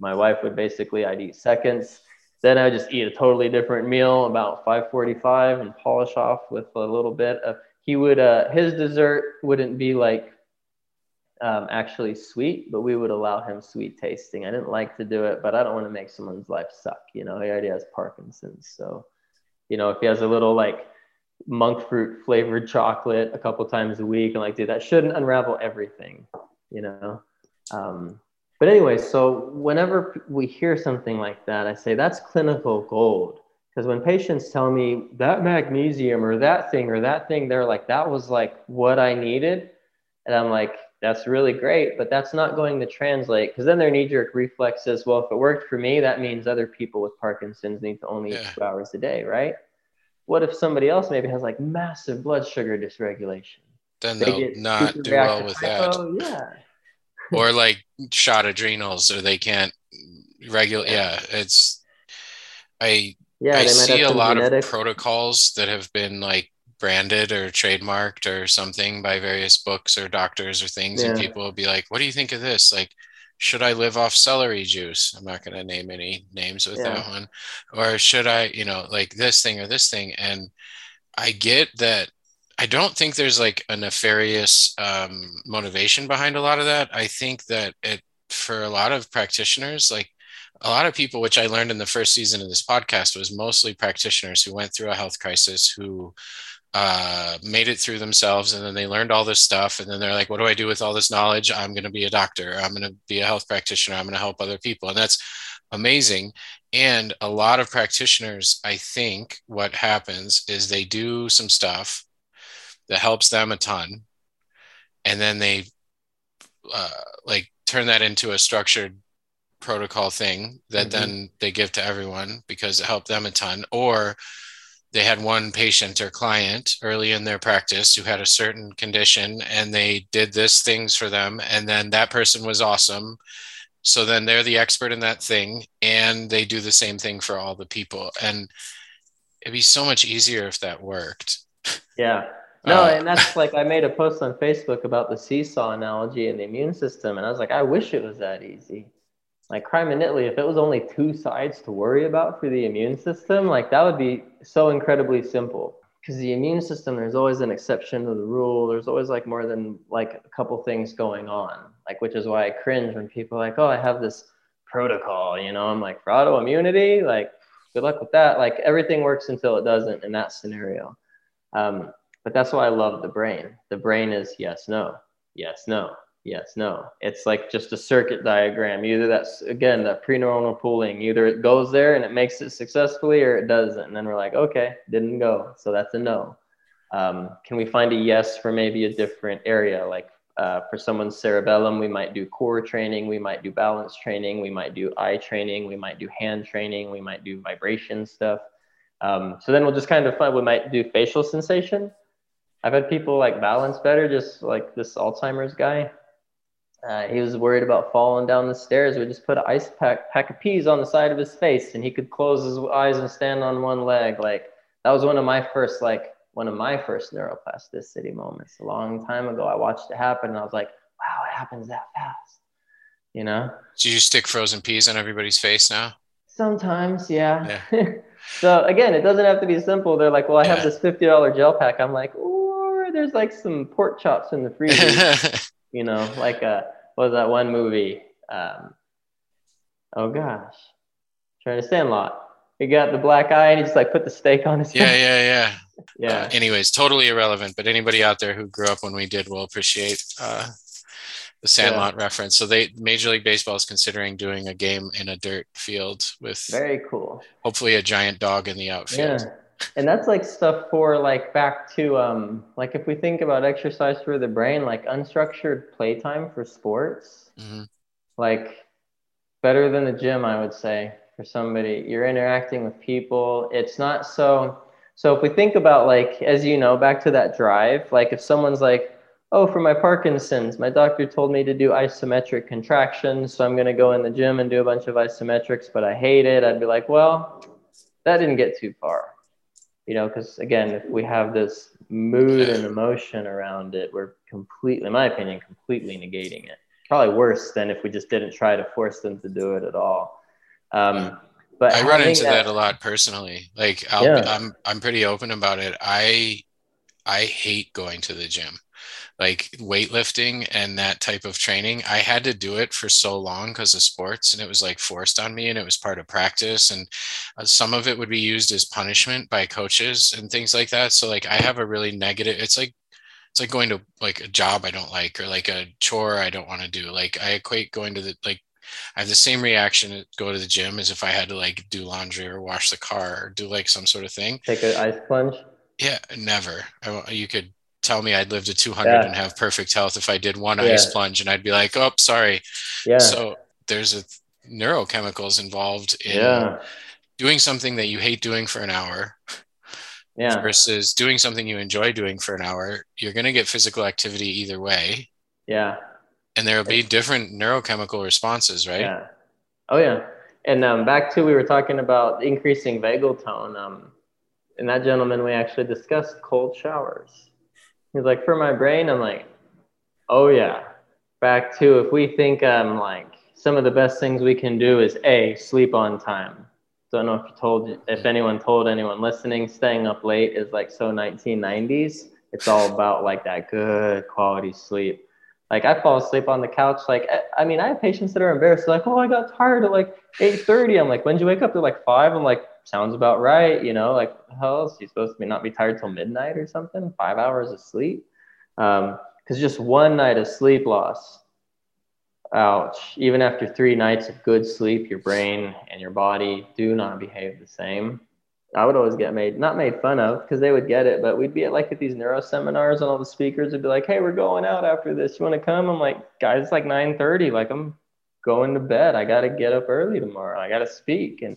My wife would basically, I'd eat seconds. Then I would just eat a totally different meal about 5:45 and polish off with a little bit of, he would, his dessert wouldn't be like actually sweet, but we would allow him sweet tasting. I didn't like to do it, but I don't want to make someone's life suck. You know, he already has Parkinson's. So, you know, if he has a little like monk fruit flavored chocolate a couple times a week, I'm like, dude, that shouldn't unravel everything, you know? But anyway, so whenever we hear something like that, I say that's clinical gold. Because when patients tell me that magnesium or that thing, they're like, that was like what I needed. And I'm like, that's really great, but that's not going to translate because then their knee-jerk reflex is, well, if it worked for me, that means other people with Parkinson's need to only eat 2 hours a day, right? What if somebody else maybe has like massive blood sugar dysregulation? Then they'll not do well with that. Oh, yeah. Or like shot adrenals or they can't regulate. Yeah, it's I see a lot of protocols that have been like branded or trademarked or something by various books or doctors or things, and people will be like, what do you think of this? Like, should I live off celery juice? I'm not going to name any names with that one. Or should I, you know, like this thing or this thing? And I get that. I don't think there's like a nefarious motivation behind a lot of that. I think that for a lot of practitioners, like a lot of people, which I learned in the first season of this podcast, was mostly practitioners who went through a health crisis who made it through themselves, and then they learned all this stuff, and then they're like, what do I do with all this knowledge? I'm going to be a doctor, I'm going to be a health practitioner, I'm going to help other people. And that's amazing. And a lot of practitioners, I think what happens is they do some stuff that helps them a ton, and then they like turn that into a structured protocol thing that then they give to everyone because it helped them a ton. Or they had one patient or client early in their practice who had a certain condition, and they did this things for them, and then that person was awesome. So then they're the expert in that thing, and they do the same thing for all the people. And it'd be so much easier if that worked. Yeah. No, and that's like, I made a post on Facebook about the seesaw analogy and the immune system. And I was like, I wish it was that easy. Like, criminally, if it was only two sides to worry about for the immune system, like, that would be so incredibly simple. Because the immune system, there's always an exception to the rule. There's always like more than like a couple things going on, like, which is why I cringe when people are like, oh, I have this protocol, you know. I'm like, for autoimmunity, like, good luck with that. Like, everything works until it doesn't in that scenario. But that's why I love the brain. The brain is yes, no, yes, no. Yes, no. It's like just a circuit diagram. Either that's, again, that preneuronal pooling, either it goes there and it makes it successfully, or it doesn't. And then we're like, okay, didn't go. So that's a no. Can we find a yes for maybe a different area? Like for someone's cerebellum, we might do core training. We might do balance training. We might do eye training. We might do hand training. We might do vibration stuff. So then we'll just kind of find, we might do facial sensation. I've had people like balance better, just like this Alzheimer's guy. He was worried about falling down the stairs. We just put an ice pack of peas on the side of his face, and he could close his eyes and stand on one leg. Like, that was one of my first neuroplasticity moments a long time ago. I watched it happen, and I was like, wow, it happens that fast, you know? So you stick frozen peas on everybody's face now? Sometimes, yeah. So again, it doesn't have to be simple. They're like, well, I have this $50 gel pack. I'm like, or there's like some pork chops in the freezer, you know, like what was that one movie? Trying to Sandlot. He got the black eye and he just like put the steak on his head. Yeah. Anyways, totally irrelevant, but anybody out there who grew up when we did will appreciate the Sandlot reference. So Major League Baseball is considering doing a game in a dirt field with very cool, hopefully a giant dog in the outfield. Yeah. And that's like stuff for like back to like if we think about exercise for the brain, like unstructured playtime for sports, like better than the gym, I would say, for somebody. You're interacting with people. It's not so if we think about like, as you know, back to that drive, like if someone's like, oh, for my Parkinson's, my doctor told me to do isometric contractions, so I'm going to go in the gym and do a bunch of isometrics, but I hate it. I'd be like, well, that didn't get too far. You know, because again, if we have this mood and emotion around it, we're completely, in my opinion, completely negating it. Probably worse than if we just didn't try to force them to do it at all. But I run into that a lot personally. Like I'm pretty open about it. I hate going to the gym, like weightlifting and that type of training. I had to do it for so long because of sports, and it was like forced on me, and it was part of practice. And some of it would be used as punishment by coaches and things like that. So like I have a really negative, it's like going to like a job I don't like, or like a chore I don't want to do. Like I equate going to I have the same reaction to go to the gym as if I had to like do laundry or wash the car or do like some sort of thing. Take an ice plunge. Yeah, never. You could tell me I'd live to 200 and have perfect health if I did one ice plunge, and I'd be like, oh, sorry. Yeah. So there's neurochemicals involved in doing something that you hate doing for an hour versus doing something you enjoy doing for an hour. You're going to get physical activity either way. Yeah. And there'll be different neurochemical responses, right? Yeah. Oh, yeah. And back to, we were talking about increasing vagal tone. And that gentleman, we actually discussed cold showers. He's like, for my brain. I'm like, oh yeah. Back to, if we think like some of the best things we can do is sleep on time. Don't know if anyone listening, staying up late is like so 1990s. It's all about like that good quality sleep. Like I fall asleep on the couch. Like, I mean, I have patients that are embarrassed. They're like, oh, I got tired at like 8:30. I'm like, when'd you wake up? They're like 5. I'm like, sounds about right. You know, like, what the hell is she supposed to be, not be tired till midnight or something? 5 hours of sleep? Because just one night of sleep loss, ouch. Even after 3 nights of good sleep, your brain and your body do not behave the same. I would always get not made fun of, because they would get it, but we'd be at like at these neuro seminars and all the speakers would be like, hey, we're going out after this. You want to come? I'm like, guys, it's like 9:30. Like, I'm going to bed. I got to get up early tomorrow. I got to speak. And,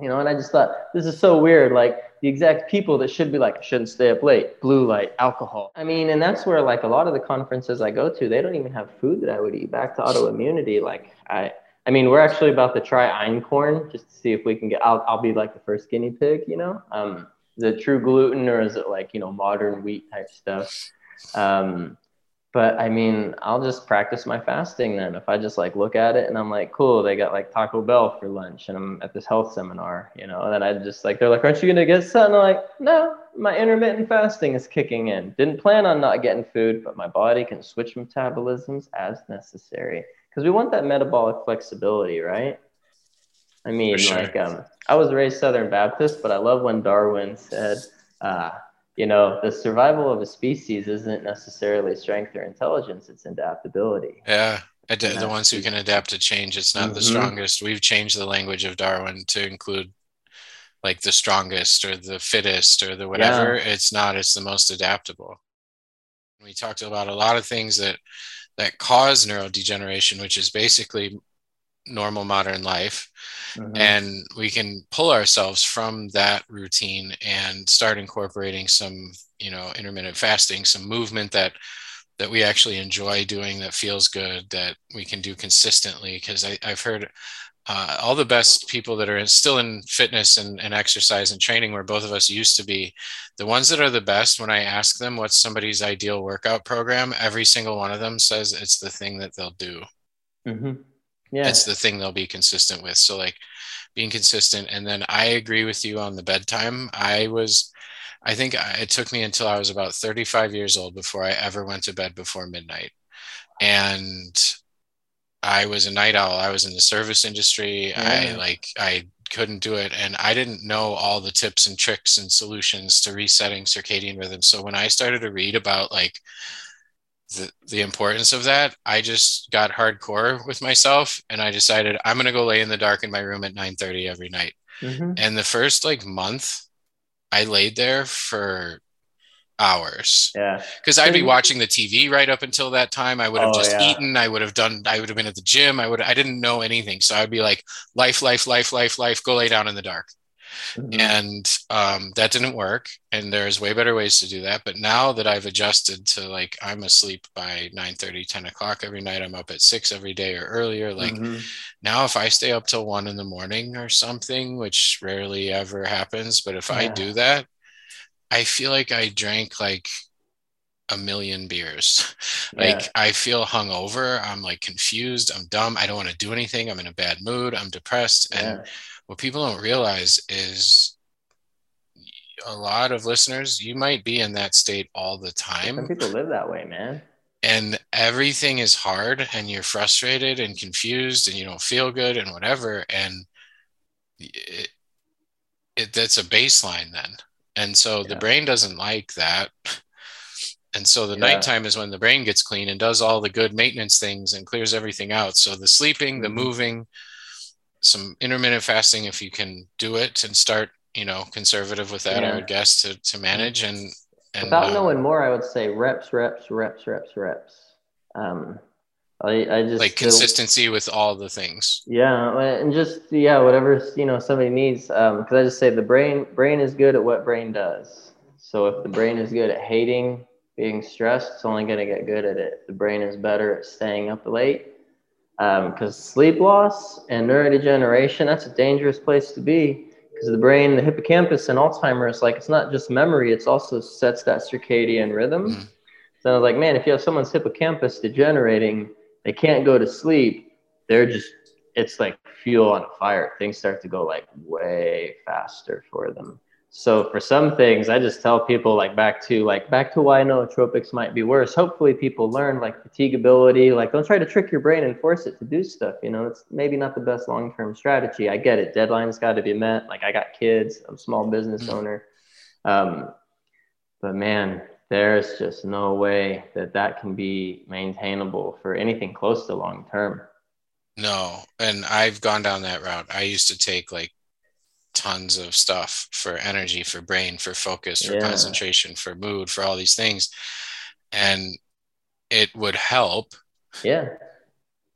you know, and I just thought, this is so weird. Like, the exact people that should be like, shouldn't stay up late, blue light, alcohol. I mean, and that's where like a lot of the conferences I go to, they don't even have food that I would eat. Back to autoimmunity. Like, I mean, we're actually about to try einkorn just to see if we can get, I'll be like the first guinea pig, you know, is it true gluten or is it like, you know, modern wheat type stuff? But I mean, I'll just practice my fasting then. If I just like look at it and I'm like, cool, they got like Taco Bell for lunch and I'm at this health seminar, you know, and then I just like, they're like, aren't you going to get something? I'm like, no, my intermittent fasting is kicking in. Didn't plan on not getting food, but my body can switch metabolisms as necessary. Because we want that metabolic flexibility, right? I mean, sure. Like, I was raised Southern Baptist, but I love when Darwin said, you know, the survival of a species isn't necessarily strength or intelligence, it's adaptability. Yeah, the ones who can adapt to change, it's not the strongest. We've changed the language of Darwin to include like the strongest or the fittest or the whatever. Yeah. It's not, it's the most adaptable. We talked about a lot of things that cause neurodegeneration, which is basically normal modern life. Mm-hmm. And we can pull ourselves from that routine and start incorporating some, you know, intermittent fasting, some movement that we actually enjoy doing, that feels good, that we can do consistently. Because I've heard all the best people that are still in fitness and exercise and training, where both of us used to be, the ones that are the best, when I ask them what's somebody's ideal workout program, every single one of them says it's the thing that they'll do. Mm-hmm. Yeah. It's the thing they'll be consistent with. So like being consistent. And then I agree with you on the bedtime. I think it took me until I was about 35 years old before I ever went to bed before midnight. And I was a night owl. I was in the service industry. Yeah. I couldn't do it. And I didn't know all the tips and tricks and solutions to resetting circadian rhythm. So when I started to read about like the importance of that, I just got hardcore with myself. And I decided I'm going to go lay in the dark in my room at 9:30 every night. Mm-hmm. And the first like month I laid there for hours. Yeah. Because I'd be watching the TV right up until that time. I would have eaten. I would have been at the gym. I didn't know anything. So I'd be like, life, go lay down in the dark. Mm-hmm. And that didn't work. And there's way better ways to do that. But now that I've adjusted to like, I'm asleep by 9:30, 10 o'clock every night, I'm up at 6 every day or earlier. Like now if I stay up till 1 in the morning or something, which rarely ever happens, but if I do that, I feel like I drank like 1,000,000 beers. I feel hungover. I'm like confused. I'm dumb. I don't want to do anything. I'm in a bad mood. I'm depressed. Yeah. And what people don't realize is a lot of listeners, you might be in that state all the time. Some people live that way, man. And everything is hard and you're frustrated and confused and you don't feel good and whatever. And that's a baseline then. And so the brain doesn't like that. And so the nighttime is when the brain gets clean and does all the good maintenance things and clears everything out. So the sleeping, the moving, some intermittent fasting, if you can do it and start, you know, conservative with that, I would guess, to manage. And without knowing more, I would say reps. I just like consistency with all the things. Yeah. And just, whatever, you know, somebody needs. Cause I just say the brain is good at what brain does. So if the brain is good at hating, being stressed, it's only going to get good at it. The brain is better at staying up late. Cause sleep loss and neurodegeneration, that's a dangerous place to be, because the brain, the hippocampus and Alzheimer's, like, it's not just memory. It's also sets that circadian rhythm. Mm. So I was like, man, if you have someone's hippocampus degenerating, they can't go to sleep. They're just, it's like fuel on a fire. Things start to go like way faster for them. So for some things, I just tell people back to why nootropics might be worse. Hopefully people learn fatigability, don't try to trick your brain and force it to do stuff. You know, it's maybe not the best long-term strategy. I get it. Deadlines got to be met. I got kids, I'm a small business owner. But man, there's just no way that can be maintainable for anything close to long-term. No. And I've gone down that route. I used to take tons of stuff for energy, for brain, for focus, for concentration, for mood, for all these things. And it would help a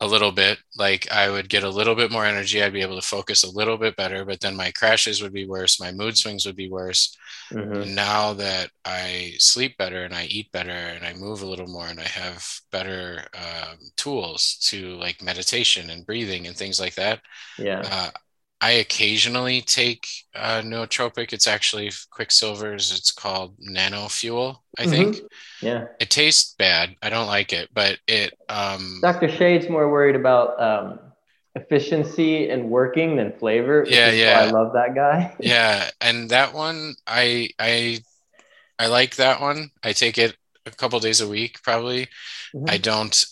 little bit. I would get a little bit more energy. I'd be able to focus a little bit better, but then my crashes would be worse. My mood swings would be worse. Mm-hmm. Now that I sleep better and I eat better and I move a little more and I have better tools to meditation and breathing and things like that. Yeah. I occasionally take nootropic. It's actually Quicksilver's. It's called nanofuel, I think. Yeah. It tastes bad. I don't like it, but it... Dr. Shade's more worried about efficiency and working than flavor. Yeah. I love that guy. Yeah. And that one, I like that one. I take it a couple days a week, probably. Mm-hmm. I don't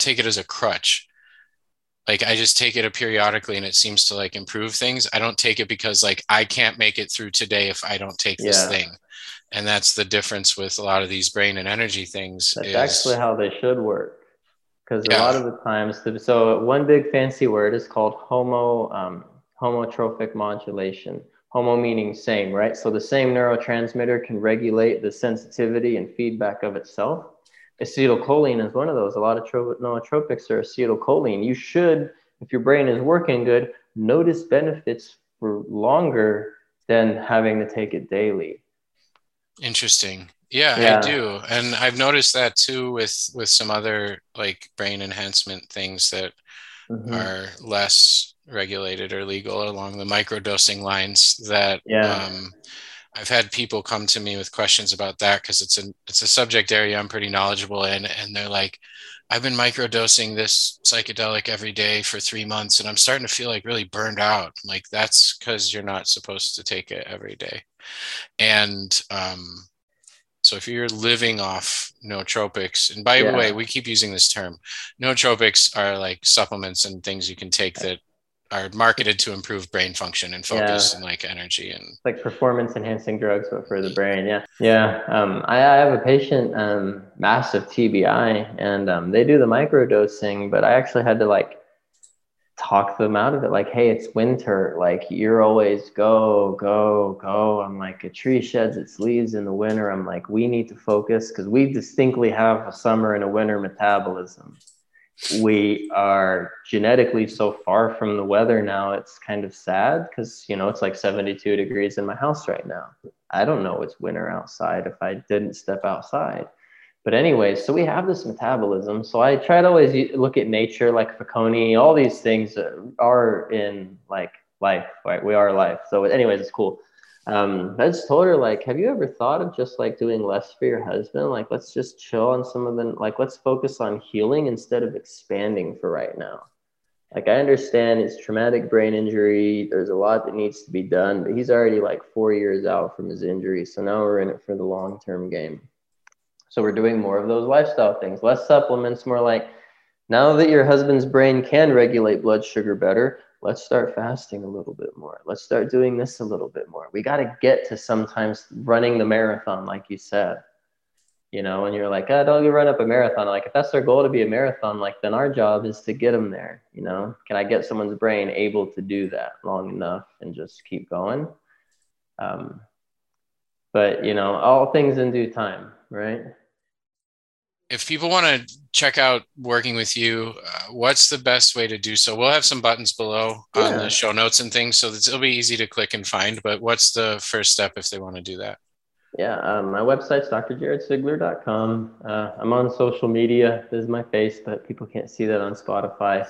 take it as a crutch. I just take it periodically and it seems to improve things. I don't take it because I can't make it through today if I don't take this thing. And that's the difference with a lot of these brain and energy things. That's actually how they should work. Because a lot of the times, so one big fancy word is called homotrophic modulation. Homo meaning same, right? So the same neurotransmitter can regulate the sensitivity and feedback of itself. Acetylcholine is one of those. A lot of nootropics are acetylcholine. You should, if your brain is working good, notice benefits for longer than having to take it daily. Interesting. Yeah, I do. And I've noticed that too with some other brain enhancement things that are less regulated or legal along the microdosing lines that, I've had people come to me with questions about that because it's a subject area I'm pretty knowledgeable in. And they're like, I've been microdosing this psychedelic every day for 3 months and I'm starting to feel really burned out. I'm like, that's because you're not supposed to take it every day. And so if you're living off nootropics, and by the way, we keep using this term, nootropics are supplements and things you can take that are marketed to improve brain function and focus and energy and performance enhancing drugs, but for the brain. I have a patient, massive TBI, and they do the microdosing, but I actually had to talk them out of it. Hey, it's winter. You're always go, go, go. I'm a tree sheds its leaves in the winter. I'm we need to focus because we distinctly have a summer and a winter metabolism. We are genetically so far from the weather now, it's kind of sad because, it's 72 degrees in my house right now. I don't know it's winter outside if I didn't step outside. But anyway, so we have this metabolism. So I try to always look at nature, Facconi, all these things are in life, right? We are life. So anyways, it's cool. I just told her, have you ever thought of just doing less for your husband? Let's just chill on some of the, let's focus on healing instead of expanding for right now. I understand it's traumatic brain injury. There's a lot that needs to be done, but he's already 4 years out from his injury. So now we're in it for the long-term game. So we're doing more of those lifestyle things, less supplements, more now that your husband's brain can regulate blood sugar better, let's start fasting a little bit more. Let's start doing this a little bit more. We got to get to sometimes running the marathon, like you said, and you're don't you run up a marathon. If that's their goal to be a marathon, then our job is to get them there. Can I get someone's brain able to do that long enough and just keep going? But all things in due time, right? If people want to check out working with you, what's the best way to do so? We'll have some buttons below on the show notes and things, so it'll be easy to click and find, but what's the first step if they want to do that? My website's Drjaredseigler.com. I'm on social media. This is my face, but people can't see that on Spotify.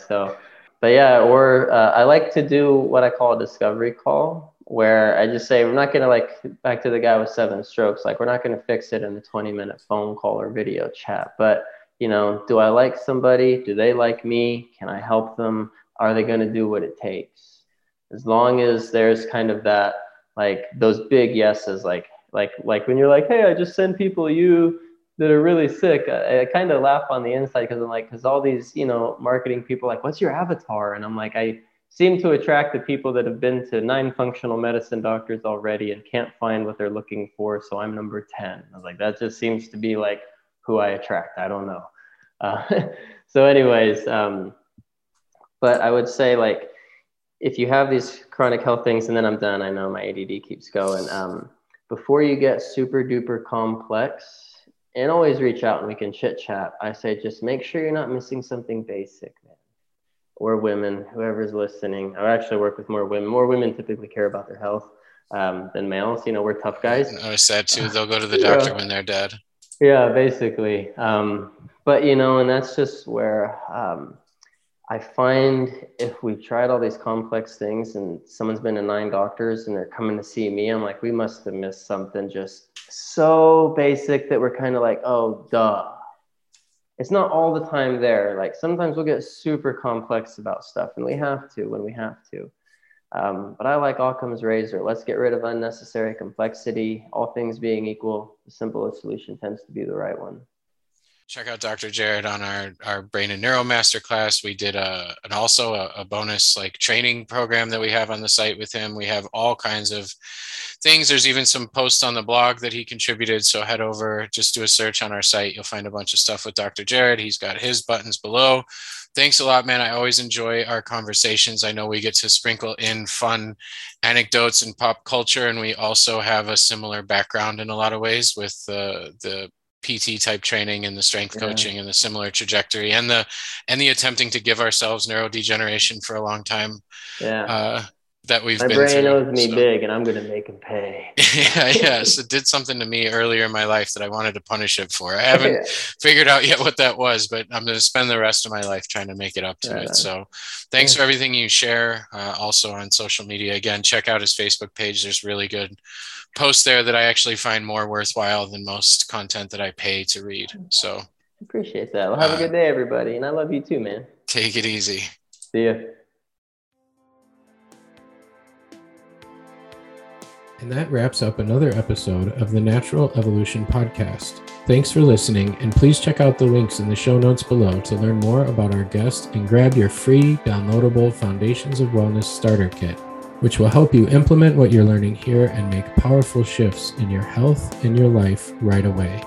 I like to do what I call a discovery call, where I just say, we're not going to back to the guy with 7 strokes. We're not going to fix it in the 20-minute phone call or video chat, but do I like somebody? Do they like me? Can I help them? Are they going to do what it takes? As long as there's kind of that like those big yeses, like when you're like, hey, I just send people you that are really sick. I kind of laugh on the inside because I'm like, because all these, you know, marketing people are like, what's your avatar? And I'm like, I seem to attract the people that have been to 9 functional medicine doctors already and can't find what they're looking for. So I'm number 10. I was like, that just seems to be like who I attract. I don't know. So anyways, but I would say, like, if you have these chronic health things, and then I'm done, I know my ADD keeps going. Before you get super duper complex, and always reach out and we can chit chat, I say, just make sure you're not missing something basic, man. Or women, whoever's listening. I actually work with more women. More women typically care about their health than males. You know, we're tough guys. I always said too, they'll go to the doctor when they're dead. Yeah, basically. But, you know, and that's just where I find if we've tried all these complex things and someone's been to 9 doctors and they're coming to see me, I'm like, we must have missed something just so basic that we're kind of like, oh, duh. It's not all the time there. Like sometimes we'll get super complex about stuff and we have to when we have to. But I like Occam's razor. Let's get rid of unnecessary complexity. All things being equal, the simplest solution tends to be the right one. Check out Dr. Jared on our Brain and Neuro Masterclass. We did also a bonus like training program that we have on the site with him. We have all kinds of things. There's even some posts on the blog that he contributed. So head over, just do a search on our site. You'll find a bunch of stuff with Dr. Jared. He's got his buttons below. Thanks a lot, man. I always enjoy our conversations. I know we get to sprinkle in fun anecdotes and pop culture. And we also have a similar background in a lot of ways with the PT type training and the strength coaching and the similar trajectory and the attempting to give ourselves neurodegeneration for a long time. Yeah. That we've been through. My brain owes me big and I'm going to make him pay. So it did something to me earlier in my life that I wanted to punish it for. I haven't figured out yet what that was, but I'm going to spend the rest of my life trying to make it up to it. So thanks for everything you share. Also on social media, again, check out his Facebook page. There's really good posts there that I actually find more worthwhile than most content that I pay to read. So I appreciate that. Well, have a good day, everybody. And I love you too, man. Take it easy. See ya. And that wraps up another episode of the Natural Evolution Podcast. Thanks for listening, and please check out the links in the show notes below to learn more about our guest and grab your free downloadable Foundations of Wellness Starter Kit, which will help you implement what you're learning here and make powerful shifts in your health and your life right away.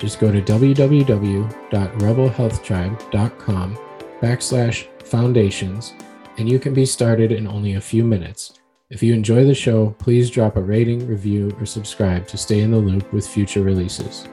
Just go to www.rebelhealthtribe.com/foundations, and you can be started in only a few minutes. If you enjoy the show, please drop a rating, review, or subscribe to stay in the loop with future releases.